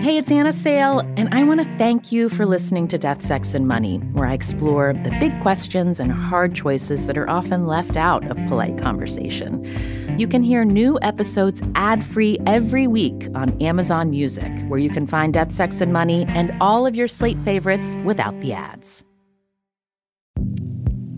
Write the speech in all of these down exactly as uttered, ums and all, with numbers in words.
Hey, it's Anna Sale, and I want to thank you for listening to Death, Sex, and Money, where I explore the big questions and hard choices that are often left out of polite conversation. You can hear new episodes ad-free every week on Amazon Music, where you can find Death, Sex, and Money and all of your Slate favorites without the ads.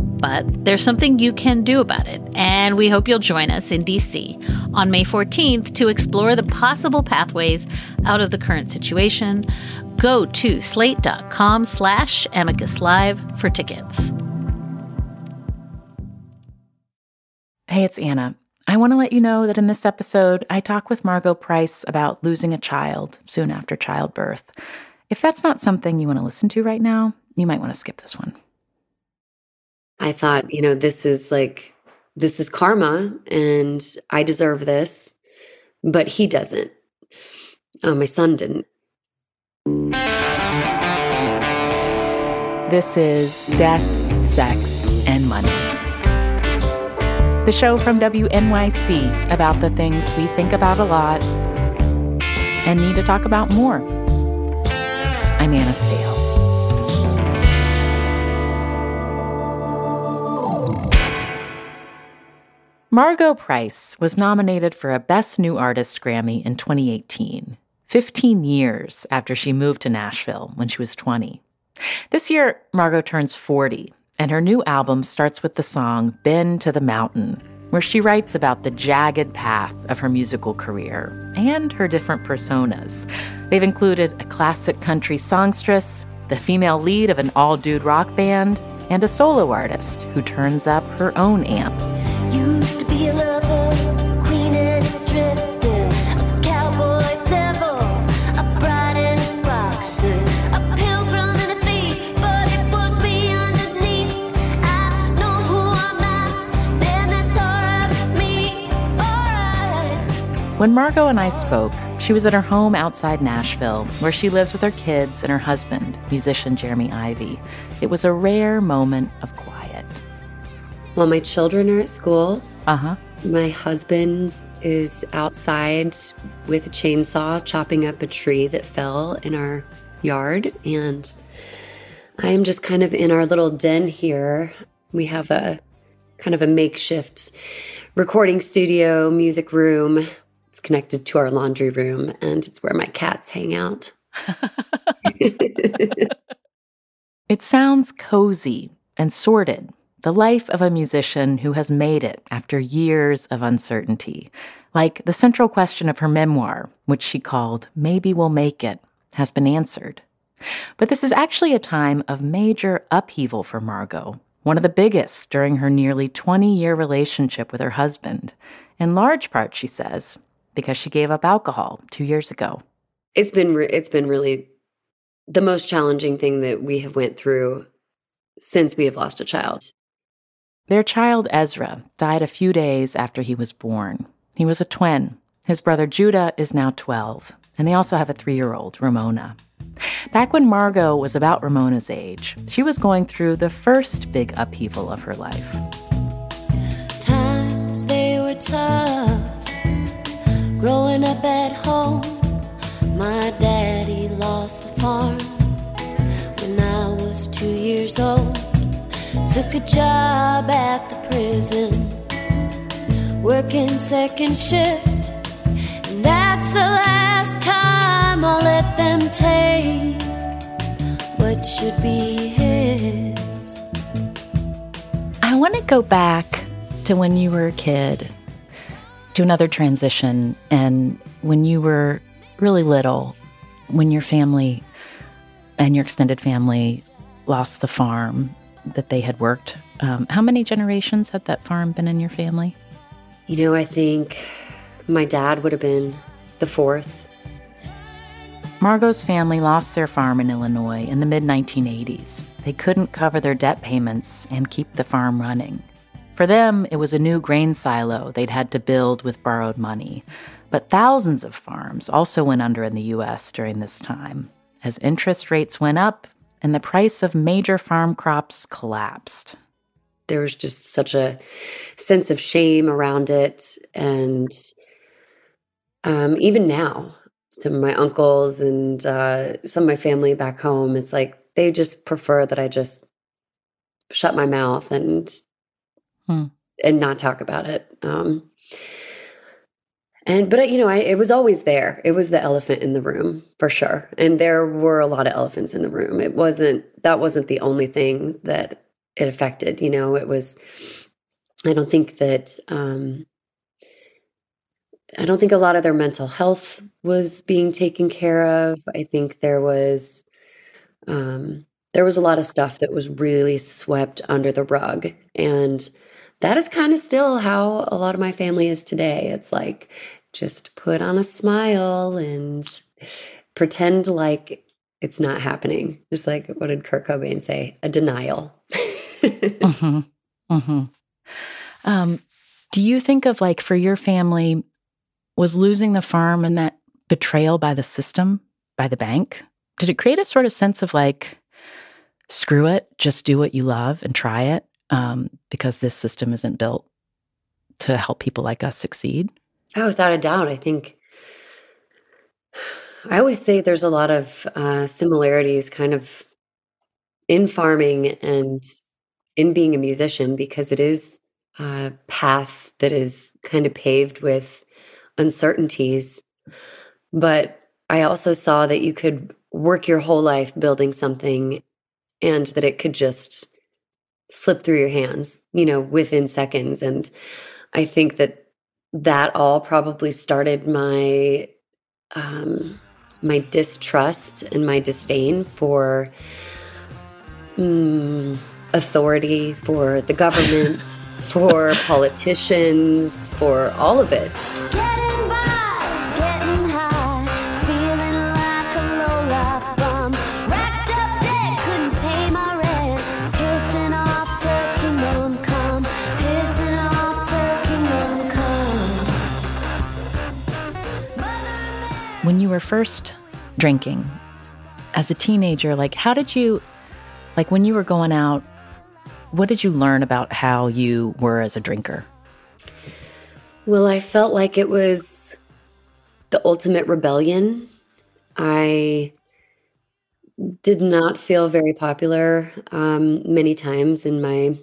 But there's something you can do about it, and we hope you'll join us in D C on May fourteenth to explore the possible pathways out of the current situation. Go to slate.com slash amicus live for tickets. Hey, it's Anna. I want to let you know that in this episode, I talk with Margot Price about losing a child soon after childbirth. If that's not something you want to listen to right now, you might want to skip this one. I thought, you know, this is like, this is karma and I deserve this, but he doesn't. Uh, my son didn't. This is Death, Sex, and Money. The show from W N Y C about the things we think about a lot and need to talk about more. I'm Anna Sale. Margot Price was nominated for a Best New Artist Grammy in twenty eighteen, fifteen years after she moved to Nashville when she was twenty. This year, Margot turns forty, and her new album starts with the song Bend to the Mountain, where she writes about the jagged path of her musical career and her different personas. They've included a classic country songstress, the female lead of an all-dude rock band, and a solo artist who turns up her own amp. Used to be a lover, queen and a drifter, a cowboy devil, a bride and a boxer, a pilgrim and a thief, but it was me underneath. I just know who I'm not, and that's all right with me, all right. When Margot and I spoke, she was at her home outside Nashville, where she lives with her kids and her husband, musician Jeremy Ivey. It was a rare moment of quiet. Well, my children are at school. Uh-huh. My husband is outside with a chainsaw chopping up a tree that fell in our yard. And I'm just kind of in our little den here. We have a kind of a makeshift recording studio, music room. It's connected to our laundry room, and it's where my cats hang out. It sounds cozy and sordid. The life of a musician who has made it after years of uncertainty. Like the central question of her memoir, which she called Maybe We'll Make It, has been answered. But this is actually a time of major upheaval for Margot, one of the biggest during her nearly twenty-year relationship with her husband. In large part, she says, because she gave up alcohol two years ago. It's been re- it's been really the most challenging thing that we have went through since we have lost a child. Their child, Ezra, died a few days after he was born. He was a twin. His brother, Judah, is now twelve, and they also have a three-year-old, Ramona. Back when Margot was about Ramona's age, she was going through the first big upheaval of her life. Times they were tough. Growing up at home, my daddy lost the farm when I was two years old. Took a job at the prison, working second shift, and that's the last time I'll let them take what should be his. want to go back to when you were a kid, to another transition, and when you were really little, when your family and your extended family lost the farm that they had worked. Um, how many generations had that farm been in your family? You know, I think my dad would have been the fourth. Margot's family lost their farm in Illinois in the mid nineteen eighties. They couldn't cover their debt payments and keep the farm running. For them, it was a new grain silo they'd had to build with borrowed money. But thousands of farms also went under in the U S during this time, as interest rates went up and the price of major farm crops collapsed. There was just such a sense of shame around it. And um, even now, some of my uncles and uh, some of my family back home, it's like they just prefer that I just shut my mouth and hmm. and not talk about it. Um, and but you know, I, it was always there. It was the elephant in the room for sure, and there were a lot of elephants in the room. It wasn't that wasn't the only thing that it affected. You know, it was. I don't think that. Um, I don't think a lot of their mental health was being taken care of. I think there was um, there was a lot of stuff that was really swept under the rug. And that is kind of still how a lot of my family is today. It's like, just put on a smile and pretend like it's not happening. Just like, what did Kurt Cobain say? A denial. mm-hmm. Mm-hmm. Um, do you think of, like, for your family, was losing the farm and that betrayal by the system, by the bank, did it create a sort of sense of like, screw it, just do what you love and try it, um, because this system isn't built to help people like us succeed? Oh, without a doubt. I think I always say there's a lot of uh, similarities kind of in farming and in being a musician, because it is a path that is kind of paved with uncertainties. But I also saw that you could work your whole life building something and that it could just slip through your hands, you know, within seconds. And I think that that all probably started my um, my distrust and my disdain for um, authority, for the government, for politicians, for all of it. When you were first drinking as a teenager, like how did you, like when you were going out, what did you learn about how you were as a drinker? Well, I felt like it was the ultimate rebellion. I did not feel very popular um, many times in my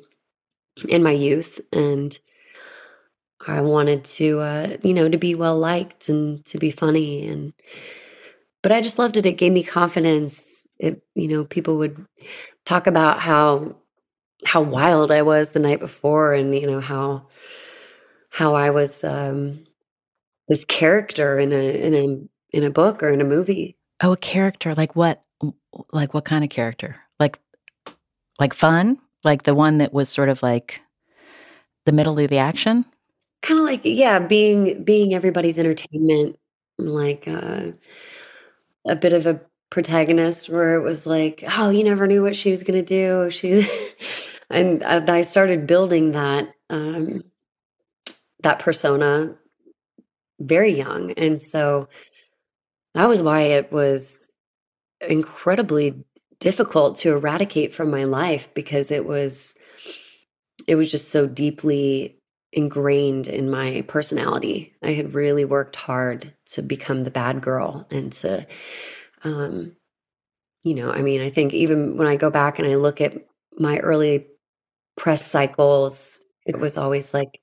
in my youth, and I wanted to, uh, you know, to be well-liked and to be funny. And, but I just loved it. It gave me confidence. It, you know, people would talk about how, how wild I was the night before and, you know, how, how I was, um, this character in a, in a, in a book or in a movie. Oh, a character. Like what, like what kind of character? Like, like fun? Like the one that was sort of like the middle of the action? Kind of like, yeah, being being everybody's entertainment, like uh, a bit of a protagonist where it was like, oh, you never knew what she was going to do. She's, and I started building that um, that persona very young, and so that was why it was incredibly difficult to eradicate from my life, because it was it was just so deeply ingrained in my personality. I had really worked hard to become the bad girl and to, um, you know, I mean, I think even when I go back and I look at my early press cycles, it was always like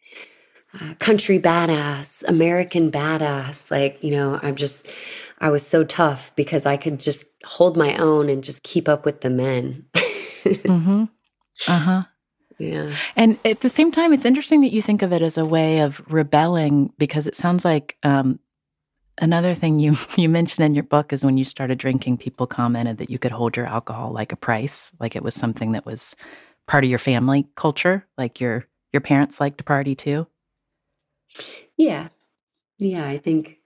uh, country badass, American badass. Like, you know, I'm just, I was so tough because I could just hold my own and just keep up with the men. mm-hmm. Uh-huh. Yeah. And at the same time, it's interesting that you think of it as a way of rebelling, because it sounds like um, another thing you, you mentioned in your book is when you started drinking, people commented that you could hold your alcohol like a price, like it was something that was part of your family culture, like your your parents liked to party too. Yeah. Yeah, I think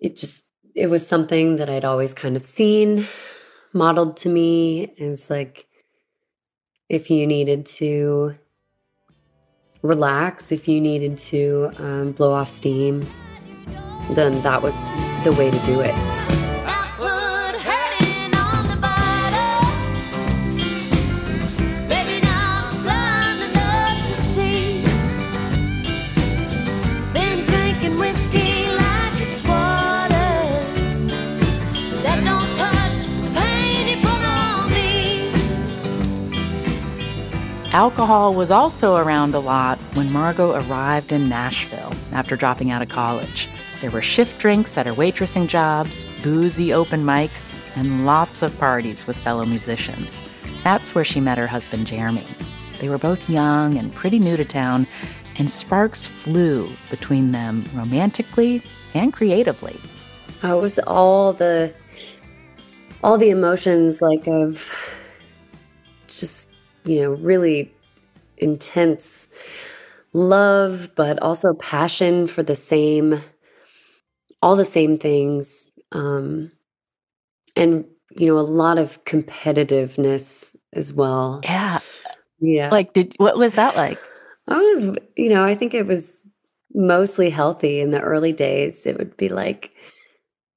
it just, it was something that I'd always kind of seen modeled to me. It's like, if you needed to relax, if you needed to um, blow off steam, then that was the way to do it. Alcohol was also around a lot when Margot arrived in Nashville after dropping out of college. There were shift drinks at her waitressing jobs, boozy open mics, and lots of parties with fellow musicians. That's where she met her husband, Jeremy. They were both young and pretty new to town, and sparks flew between them romantically and creatively. Oh, it was all the, all the emotions, like, of just, you know, really intense love, but also passion for the same, all the same things. Um, and, you know, a lot of competitiveness as well. Yeah. Yeah. Like, did, what was that like? I was, you know, I think it was mostly healthy in the early days. It would be like,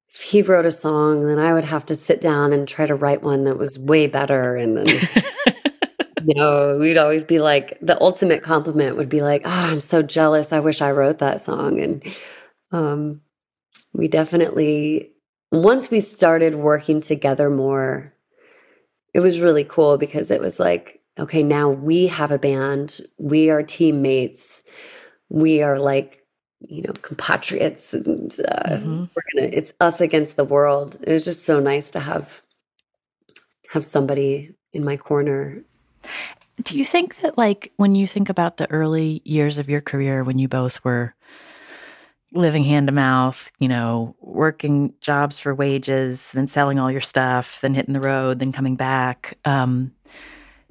if he wrote a song, then I would have to sit down and try to write one that was way better. And then... You know, we'd always be like, the ultimate compliment would be like, oh, I'm so jealous. I wish I wrote that song. And um, we definitely, once we started working together more, it was really cool, because it was like, okay, now we have a band. We are teammates. We are like, you know, compatriots. And uh, mm-hmm. we're gonna, it's us against the world. It was just so nice to have have somebody in my corner. Do you think that, like, when you think about the early years of your career, when you both were living hand to mouth, you know, working jobs for wages, then selling all your stuff, then hitting the road, then coming back, um,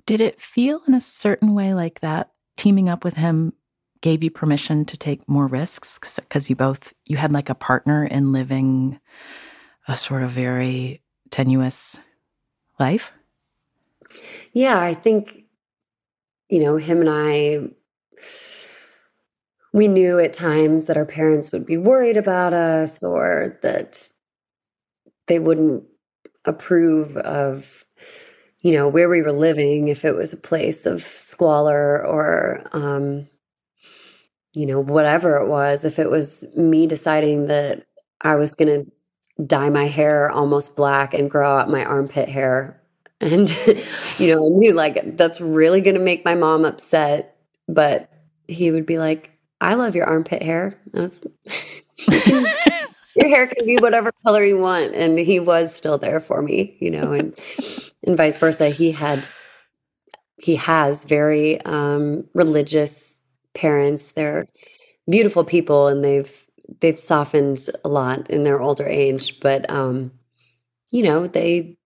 did it feel in a certain way like that teaming up with him gave you permission to take more risks? Because you both, you had like a partner in living a sort of very tenuous life? Yeah, I think, you know, him and I, we knew at times that our parents would be worried about us, or that they wouldn't approve of, you know, where we were living, if it was a place of squalor or, um, you know, whatever it was. If it was me deciding that I was going to dye my hair almost black and grow out my armpit hair. And, you know, I knew, like, that's really going to make my mom upset. But he would be like, I love your armpit hair. Was, your hair can be whatever color you want. And he was still there for me, you know, and and vice versa. He had, he has very um, religious parents. They're beautiful people, and they've, they've softened a lot in their older age. But, um, you know, they...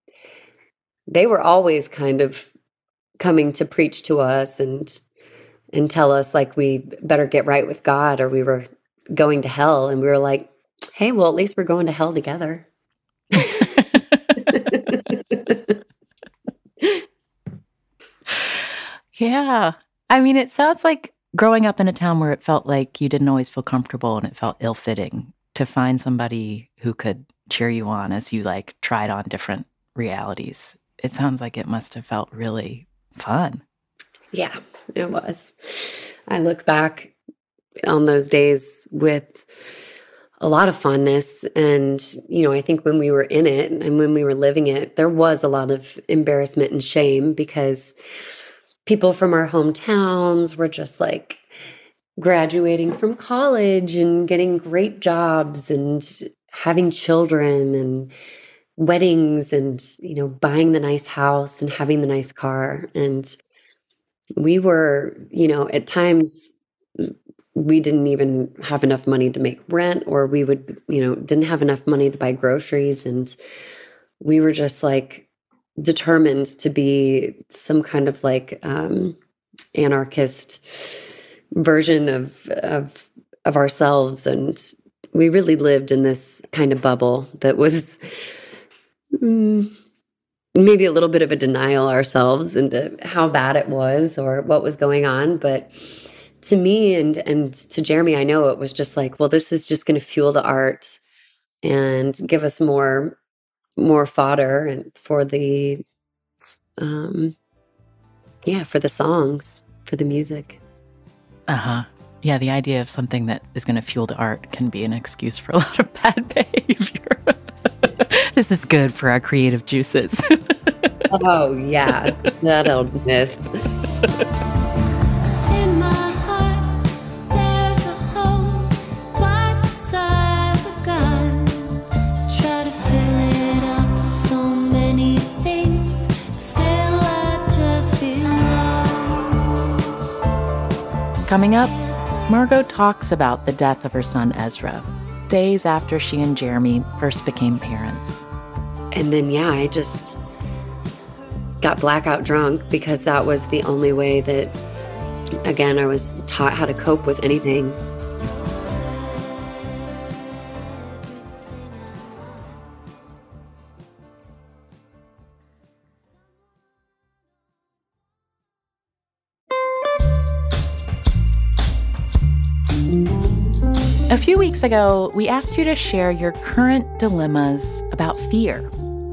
they were always kind of coming to preach to us and and tell us, like, we better get right with God or we were going to hell. And we were like, hey, well, at least we're going to hell together. Yeah. I mean, it sounds like growing up in a town where it felt like you didn't always feel comfortable and it felt ill-fitting to find somebody who could cheer you on as you, like, tried on different realities. It sounds like it must have felt really fun. Yeah, it was. I look back on those days with a lot of fondness. And, you know, I think when we were in it and when we were living it, there was a lot of embarrassment and shame, because people from our hometowns were just like graduating from college and getting great jobs and having children and weddings and, you know, buying the nice house and having the nice car. And we were, you know, at times we didn't even have enough money to make rent, or we would, you know, didn't have enough money to buy groceries. And we were just like determined to be some kind of like um, anarchist version of, of, of ourselves. And we really lived in this kind of bubble that was mm, maybe a little bit of a denial ourselves into how bad it was or what was going on. But to me and and to Jeremy, I know it was just like, well, this is just going to fuel the art and give us more more fodder and for the um yeah, for the songs, for the music. Uh-huh. Yeah, the idea of something that is going to fuel the art can be an excuse for a lot of bad behavior. This is good for our creative juices. Oh, yeah. That old myth. Coming up, Margot talks about the death of her son Ezra, days after she and Jeremy first became parents. And then, yeah, I just got blackout drunk because that was the only way that, again, I was taught how to cope with anything. A few weeks ago, we asked you to share your current dilemmas about fear,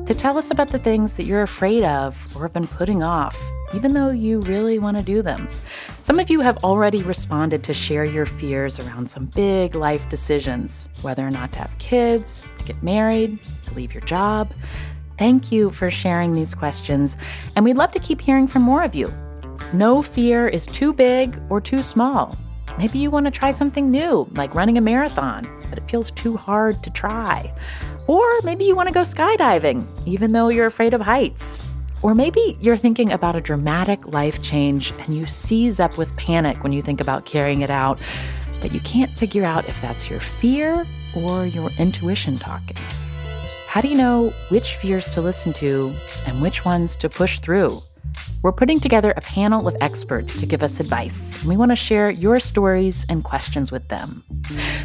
to tell us about the things that you're afraid of or have been putting off, even though you really want to do them. Some of you have already responded to share your fears around some big life decisions, whether or not to have kids, to get married, to leave your job. Thank you for sharing these questions, and we'd love to keep hearing from more of you. No fear is too big or too small. Maybe you want to try something new, like running a marathon, but it feels too hard to try. Or maybe you want to go skydiving, even though you're afraid of heights. Or maybe you're thinking about a dramatic life change and you seize up with panic when you think about carrying it out, but you can't figure out if that's your fear or your intuition talking. How do you know which fears to listen to and which ones to push through? We're putting together a panel of experts to give us advice, and we want to share your stories and questions with them.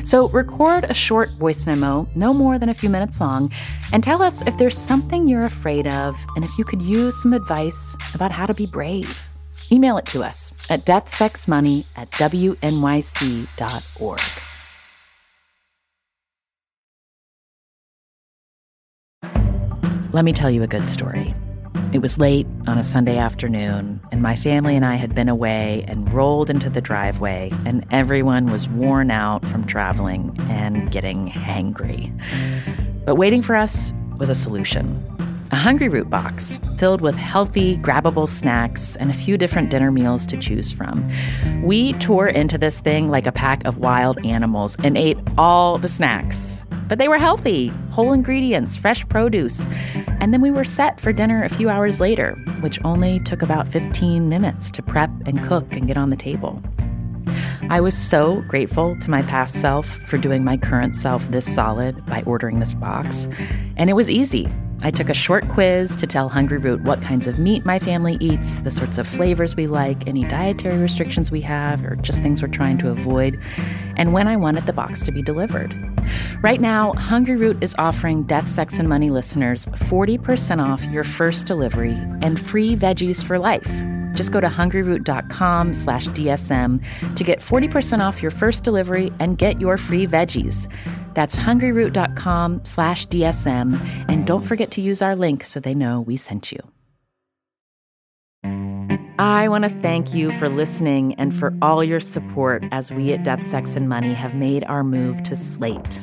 So record a short voice memo, no more than a few minutes long, and tell us if there's something you're afraid of and if you could use some advice about how to be brave. Email it to us at death sex money at w n y c dot org. Let me tell you a good story. It was late on a Sunday afternoon, and my family and I had been away and rolled into the driveway, and everyone was worn out from traveling and getting hangry. But waiting for us was a solution. A Hungry Root box filled with healthy, grabbable snacks and a few different dinner meals to choose from. We tore into this thing like a pack of wild animals and ate all the snacks. But they were healthy, whole ingredients, fresh produce. And then we were set for dinner a few hours later, which only took about fifteen minutes to prep and cook and get on the table. I was so grateful to my past self for doing my current self this solid by ordering this box. And it was easy. I took a short quiz to tell Hungry Root what kinds of meat my family eats, the sorts of flavors we like, any dietary restrictions we have, or just things we're trying to avoid, and when I wanted the box to be delivered. Right now, Hungry Root is offering Death, Sex, and Money listeners forty percent off your first delivery and free veggies for life. Just go to hungry root dot com slash D S M to get forty percent off your first delivery and get your free veggies. That's hungry root dot com slash D S M. And don't forget to use our link so they know we sent you. I want to thank you for listening and for all your support as we at Death, Sex, and Money have made our move to Slate.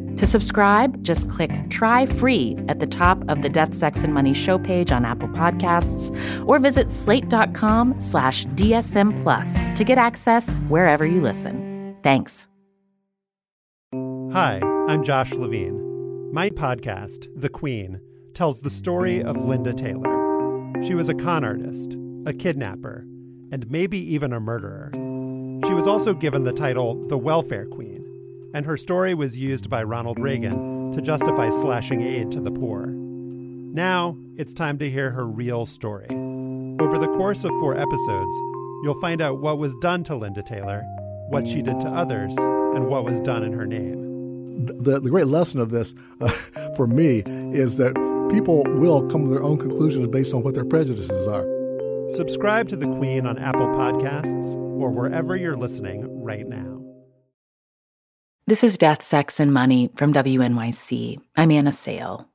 To subscribe, just click Try Free at the top of the Death, Sex, and Money show page on Apple Podcasts, or visit slate.com slash DSM plus to get access wherever you listen. Thanks. Hi, I'm Josh Levine. My podcast, The Queen, tells the story of Linda Taylor. She was a con artist, a kidnapper, and maybe even a murderer. She was also given the title The Welfare Queen, and her story was used by Ronald Reagan to justify slashing aid to the poor. Now, it's time to hear her real story. Over the course of four episodes, you'll find out what was done to Linda Taylor, what she did to others, and what was done in her name. The, the great lesson of this, uh, for me, is that people will come to their own conclusions based on what their prejudices are. Subscribe to The Queen on Apple Podcasts or wherever you're listening right now. This is Death, Sex, and Money from W N Y C. I'm Anna Sale.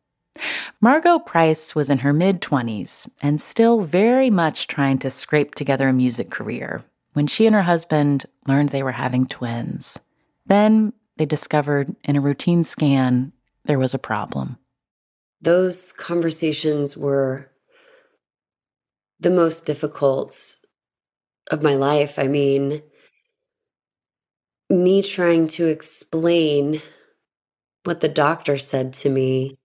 Margot Price was in her mid-twenties and still very much trying to scrape together a music career when she and her husband learned they were having twins. Then they discovered in a routine scan there was a problem. Those conversations were the most difficult of my life. I mean, me trying to explain what the doctor said to me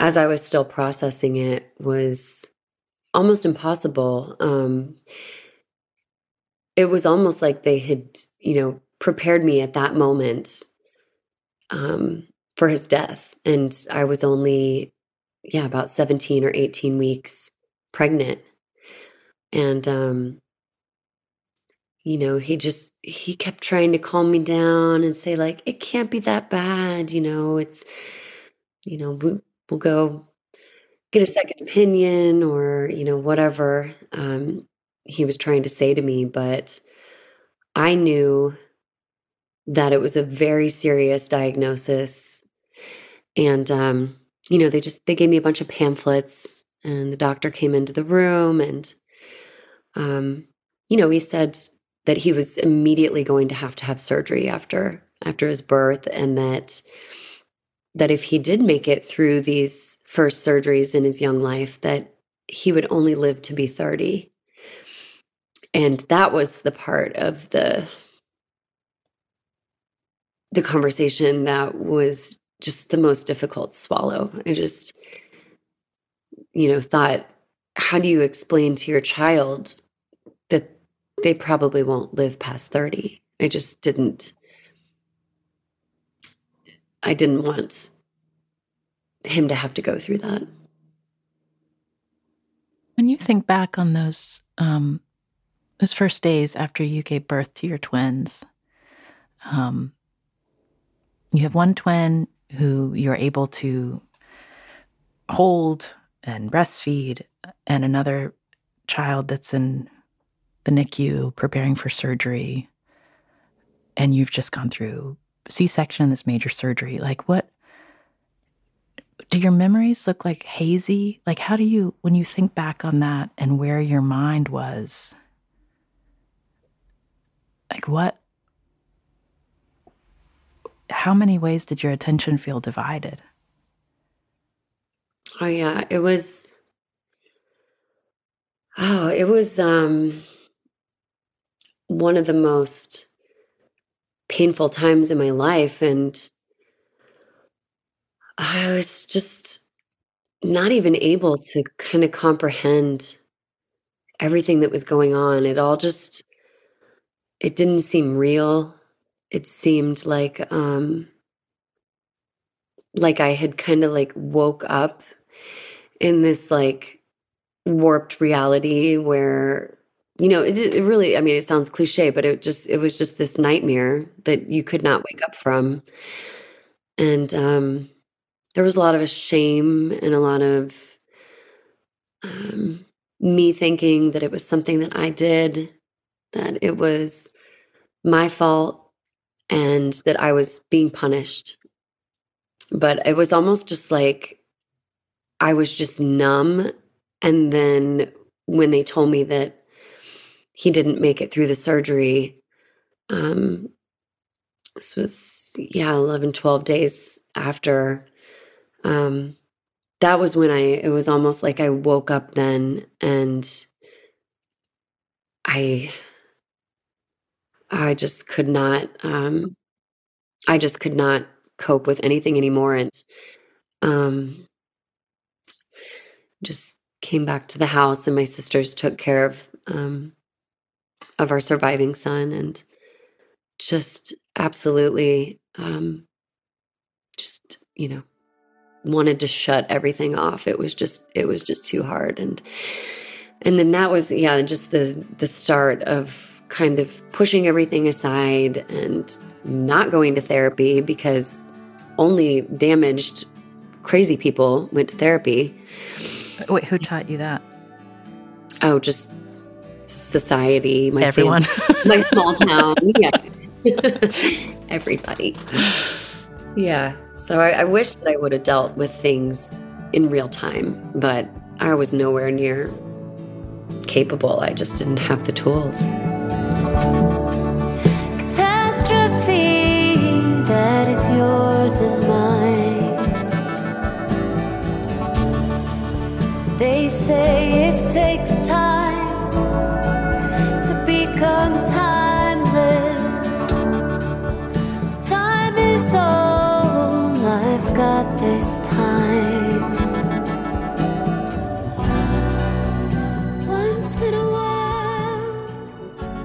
as I was still processing it was almost impossible. Um, it was almost like they had, you know, prepared me at that moment um, for his death. And I was only, yeah, about seventeen or eighteen weeks pregnant. And, um, You know, he just, he kept trying to calm me down and say, like, it can't be that bad. You know, it's, you know, we'll, we'll go get a second opinion or, you know, whatever um, he was trying to say to me. But I knew that it was a very serious diagnosis. And, um, you know, they just, they gave me a bunch of pamphlets and the doctor came into the room and, um, you know, he said that he was immediately going to have to have surgery after after his birth, and that that if he did make it through these first surgeries in his young life, that he would only live to be thirty. And that was the part of the the conversation that was just the most difficult to swallow. I just, you know, thought, how do you explain to your child that they probably won't live past thirty. I just didn't, I didn't want him to have to go through that. When you think back on those, um, those first days after you gave birth to your twins, um, you have one twin who you're able to hold and breastfeed, and another child that's in the N I C U, preparing for surgery, and you've just gone through C-section, this major surgery. Like, what do your memories look like? Hazy? Like, how do you, when you think back on that and where your mind was, like, what, how many ways did your attention feel divided? Oh, yeah, it was, oh, it was, um, one of the most painful times in my life. And I was just not even able to kind of comprehend everything that was going on. It all just, it didn't seem real. It seemed like, um, like I had kind of like woke up in this like warped reality where, you know, it, it really, I mean, it sounds cliche, but it just, it was just this nightmare that you could not wake up from. And um, there was a lot of shame and a lot of um, me thinking that it was something that I did, that it was my fault. and that I was being punished. But it was almost just like I was just numb. And then when they told me that he didn't make it through the surgery, um, this was, yeah, eleven, twelve days after, um, that was when I, it was almost like I woke up then, and I, I just could not, um, I just could not cope with anything anymore. And, um, just came back to the house, and my sisters took care of, um, of our surviving son, and just absolutely, um, just, you know, wanted to shut everything off. It was just, it was just too hard. And, and then that was, yeah, just the, the start of kind of pushing everything aside and not going to therapy, because only damaged, crazy people went to therapy. Wait, who taught you that? Oh, just society. My Everyone. Family, my small town. Yeah. Everybody. Yeah. So I, I wish that I would have dealt with things in real time, but I was nowhere near capable. I just didn't have the tools. Catastrophe that is yours and mine. They say it takes time to become timeless. Time is all I've got this time.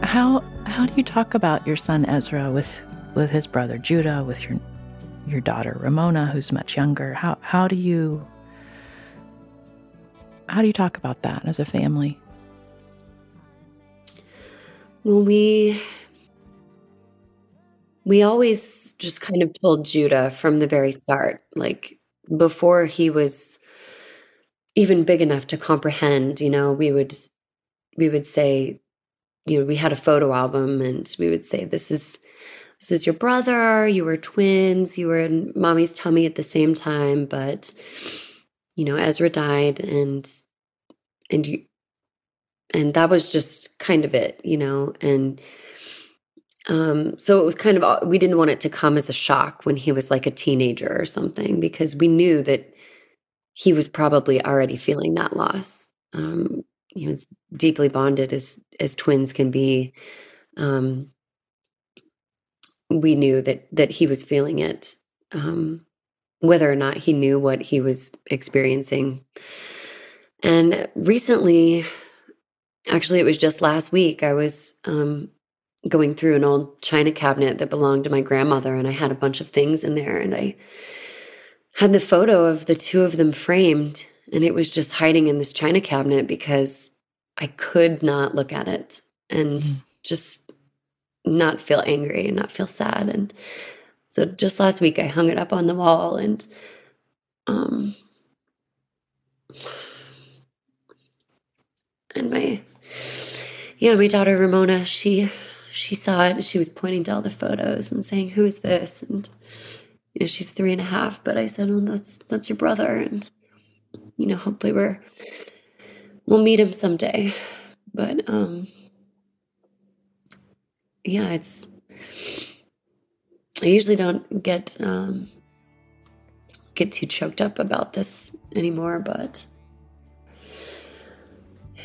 How how do you talk about your son Ezra with, with his brother Judah, with your your daughter Ramona, who's much younger? How how do you how do you talk about that as a family? Well, we we always just kind of told Judah from the very start, like before he was even big enough to comprehend, you know, we would we would say, you know, we had a photo album, and we would say, this is, this is your brother, you were twins, you were in mommy's tummy at the same time, but, you know, Ezra died, and, and you, and that was just kind of it, you know, and, um, so it was kind of, we didn't want it to come as a shock when he was like a teenager or something, because we knew that he was probably already feeling that loss. Um, He was deeply bonded as as twins can be. Um, we knew that that he was feeling it, um, whether or not he knew what he was experiencing. And recently, actually, it was just last week, I was um, going through an old china cabinet that belonged to my grandmother, and I had a bunch of things in there, and I had the photo of the two of them framed. And it was just hiding in this china cabinet because I could not look at it and mm. just not feel angry and not feel sad. And so just last week I hung it up on the wall, and um, and my yeah, my daughter Ramona, she she saw it, and she was pointing to all the photos and saying, "Who is this?" And you know, she's three and a half, but I said, "Well, that's that's your brother," and you know, hopefully we're, we'll meet him someday. But, um, yeah, it's, I usually don't get, um, get too choked up about this anymore, but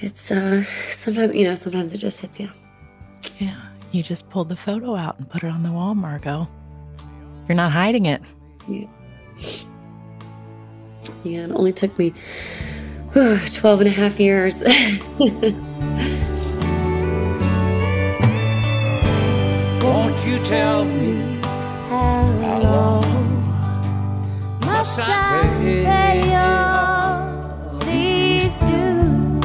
it's, uh, sometimes, you know, sometimes it just hits you. Yeah. You just pulled the photo out and put it on the wall, Margot. You're not hiding it. Yeah. Yeah, it only took me whew, twelve and a half years. Won't you tell me how long must I pay all these dues?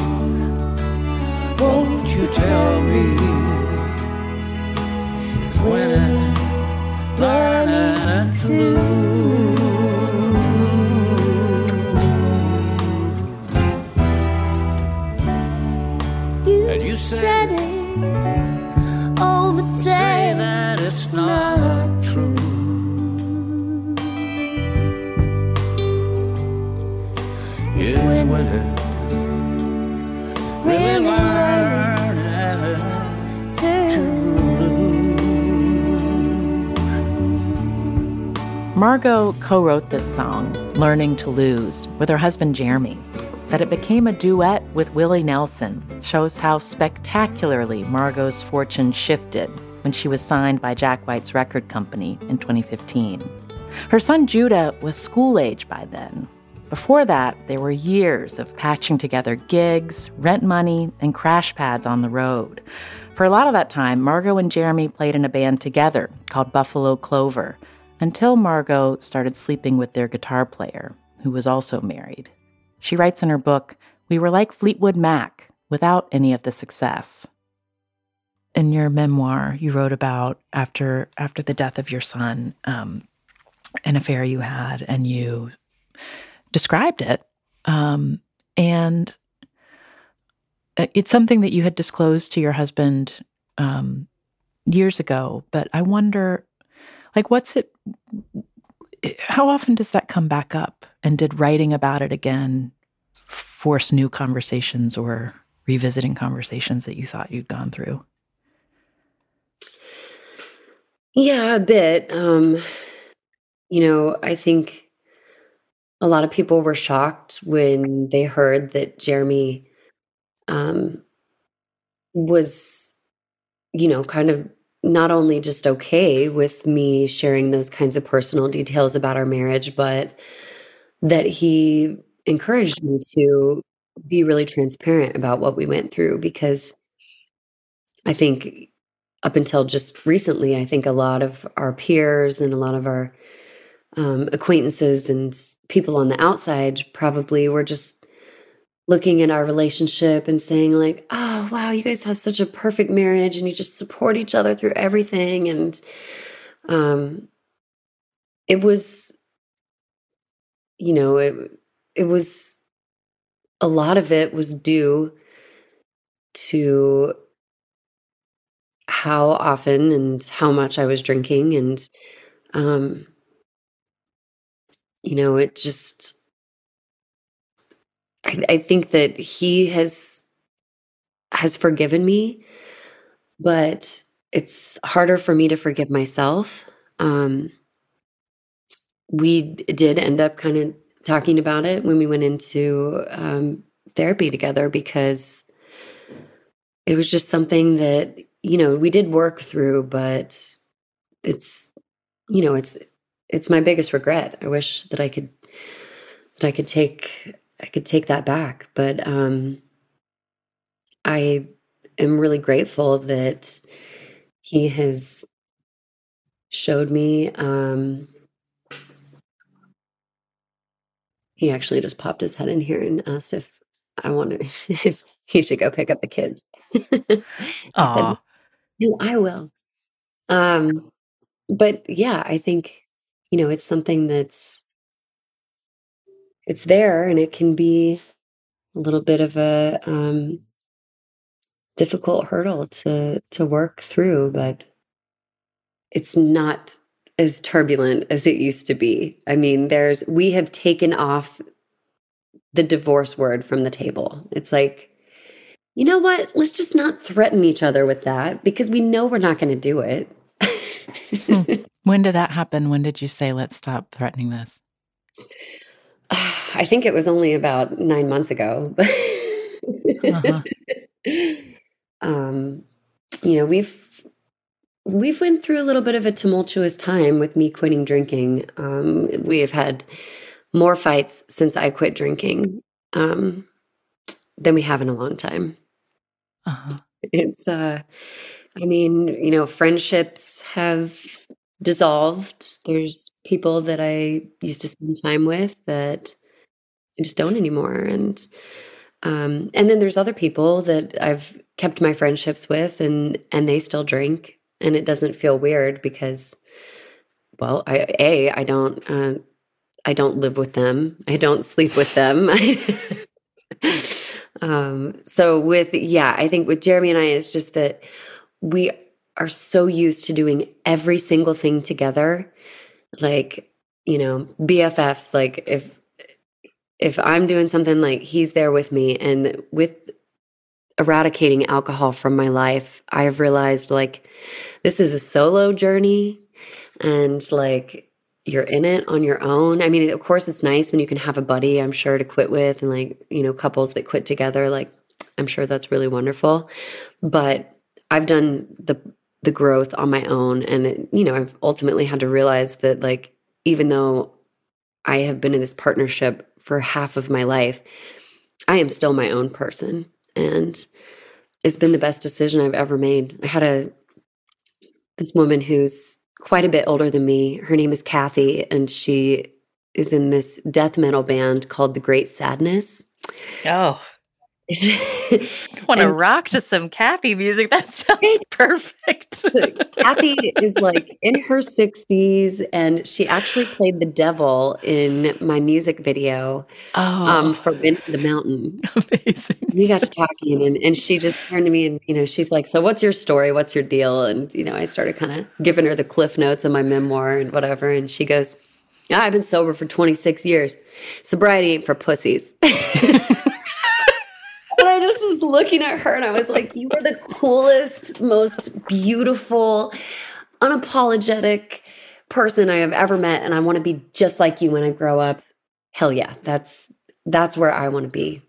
Won't you tell me it's when I'm learning to lose? Said it Oh, but say, say that it's not, not true. It's when, when it really learned to. Margot co-wrote this song, Learning to Lose, with her husband Jeremy. That it became a duet with Willie Nelson shows how spectacularly Margot's fortune shifted when she was signed by Jack White's record company in twenty fifteen. Her son Judah was school age by then. Before that, there were years of patching together gigs, rent money, and crash pads on the road. For a lot of that time, Margot and Jeremy played in a band together called Buffalo Clover, until Margot started sleeping with their guitar player, who was also married. She writes in her book, we were like Fleetwood Mac without any of the success. In your memoir, you wrote about after after the death of your son, um, an affair you had, and you described it. Um, and it's something that you had disclosed to your husband um, years ago. But I wonder, like, what's it... how often does that come back up? And did writing about it again force new conversations or revisiting conversations that you thought you'd gone through? Yeah, a bit. Um, you know, I think a lot of people were shocked when they heard that Jeremy um, was, you know, kind of not only just okay with me sharing those kinds of personal details about our marriage, but that he encouraged me to be really transparent about what we went through. Because I think up until just recently, I think a lot of our peers and a lot of our um, acquaintances and people on the outside probably were just looking at our relationship and saying like, oh, wow, you guys have such a perfect marriage and you just support each other through everything. And um, it was, you know, it, it was, a lot of it was due to how often and how much I was drinking. And, um, you know, it just... I, I think that he has has forgiven me, but it's harder for me to forgive myself. Um, we did end up kind of talking about it when we went into um, therapy together, because it was just something that, you know, we did work through, but it's, you know, it's it's my biggest regret. I wish that I could that I could take... I could take that back, but um, I am really grateful that he has showed me. Um, he actually just popped his head in here and asked if I wanted if he should go pick up the kids. I said, no, I will. Um, but yeah, I think, you know, it's something that's it's there, and it can be a little bit of a um, difficult hurdle to to work through, but it's not as turbulent as it used to be. I mean, there's we have taken off the divorce word from the table. It's like, you know what? Let's just not threaten each other with that, because we know we're not going to do it. hmm. When did that happen? When did you say, let's stop threatening this? I think it was only about nine months ago. uh-huh. um, you know, we've we've went through a little bit of a tumultuous time with me quitting drinking. Um, we have had more fights since I quit drinking um, than we have in a long time. Uh-huh. It's, uh, I mean, you know, friendships have dissolved. There's people that I used to spend time with that I just don't anymore. And um, and then there's other people that I've kept my friendships with, and and they still drink. And it doesn't feel weird because, well, I, A, I don't, uh, I don't live with them. I don't sleep with them. um, so with, yeah, I think with Jeremy and I, it's just that we are so used to doing every single thing together. Like, you know, B F Fs, like if if I'm doing something, like he's there with me. And with eradicating alcohol from my life, I've realized like this is a solo journey and like you're in it on your own. I mean, of course it's nice when you can have a buddy, I'm sure, to quit with, and like, you know, couples that quit together, like I'm sure that's really wonderful. But I've done the the growth on my own, and it, you know, I've ultimately had to realize that like even though I have been in this partnership for half of my life, I am still my own person, and it's been the best decision I've ever made. I had a this woman who's quite a bit older than me. Her name is Kathy, and she is in this death metal band called The Great Sadness. Oh. I want to rock to some Kathy music. That sounds perfect. Kathy is like in her sixties, and she actually played the devil in my music video oh. um, for Bend to the Mountain. Amazing. We got to talking, and, and she just turned to me, and you know, she's like, "So what's your story? What's your deal?" And you know, I started kind of giving her the cliff notes of my memoir and whatever, and she goes, "I've been sober for twenty-six years. Sobriety ain't for pussies." And I just was looking at her, and I was like, you are the coolest, most beautiful, unapologetic person I have ever met, and I want to be just like you when I grow up. Hell yeah, that's that's where I want to be.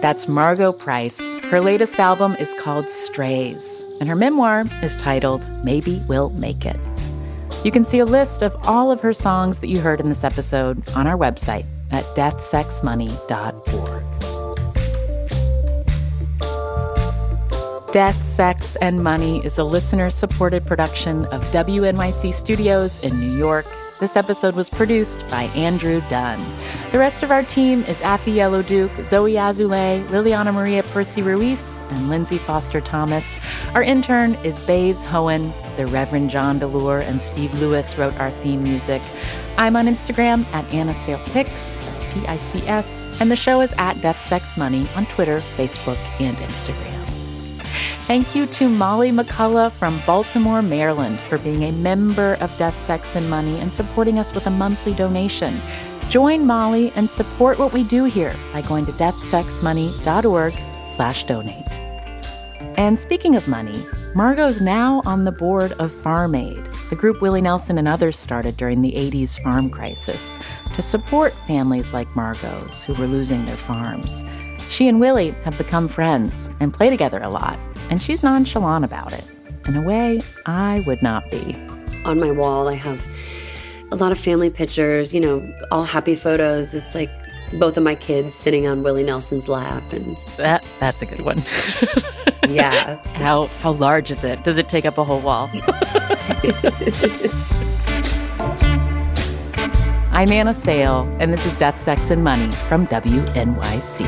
That's Margot Price. Her latest album is called Strays, and her memoir is titled Maybe We'll Make It. You can see a list of all of her songs that you heard in this episode on our website at death sex money dot org. Death, Sex, and Money is a listener-supported production of W N Y C Studios in New York. This episode was produced by Andrew Dunn. The rest of our team is Afi Yellowduke, Zoe Azoulay, Liliana Maria Percy-Ruiz, and Lindsay Foster-Thomas. Our intern is Baze Hohen. The Reverend John Delore and Steve Lewis wrote our theme music. I'm on Instagram at Anna Sale Pics, that's P I C S, and the show is at Death Sex Money on Twitter, Facebook, and Instagram. Thank you to Molly McCullough from Baltimore, Maryland, for being a member of Death, Sex, and Money and supporting us with a monthly donation. Join Molly and support what we do here by going to death sex money dot org slash donate. And speaking of money, Margot's now on the board of Farm Aid, the group Willie Nelson and others started during the eighties farm crisis to support families like Margot's who were losing their farms. She and Willie have become friends and play together a lot, and she's nonchalant about it. In a way, I would not be. On my wall, I have a lot of family pictures, you know, all happy photos. It's like both of my kids sitting on Willie Nelson's lap. and that That's a good one. Yeah. How, how large is it? Does it take up a whole wall? I'm Anna Sale, and this is Death, Sex, and Money from W N Y C.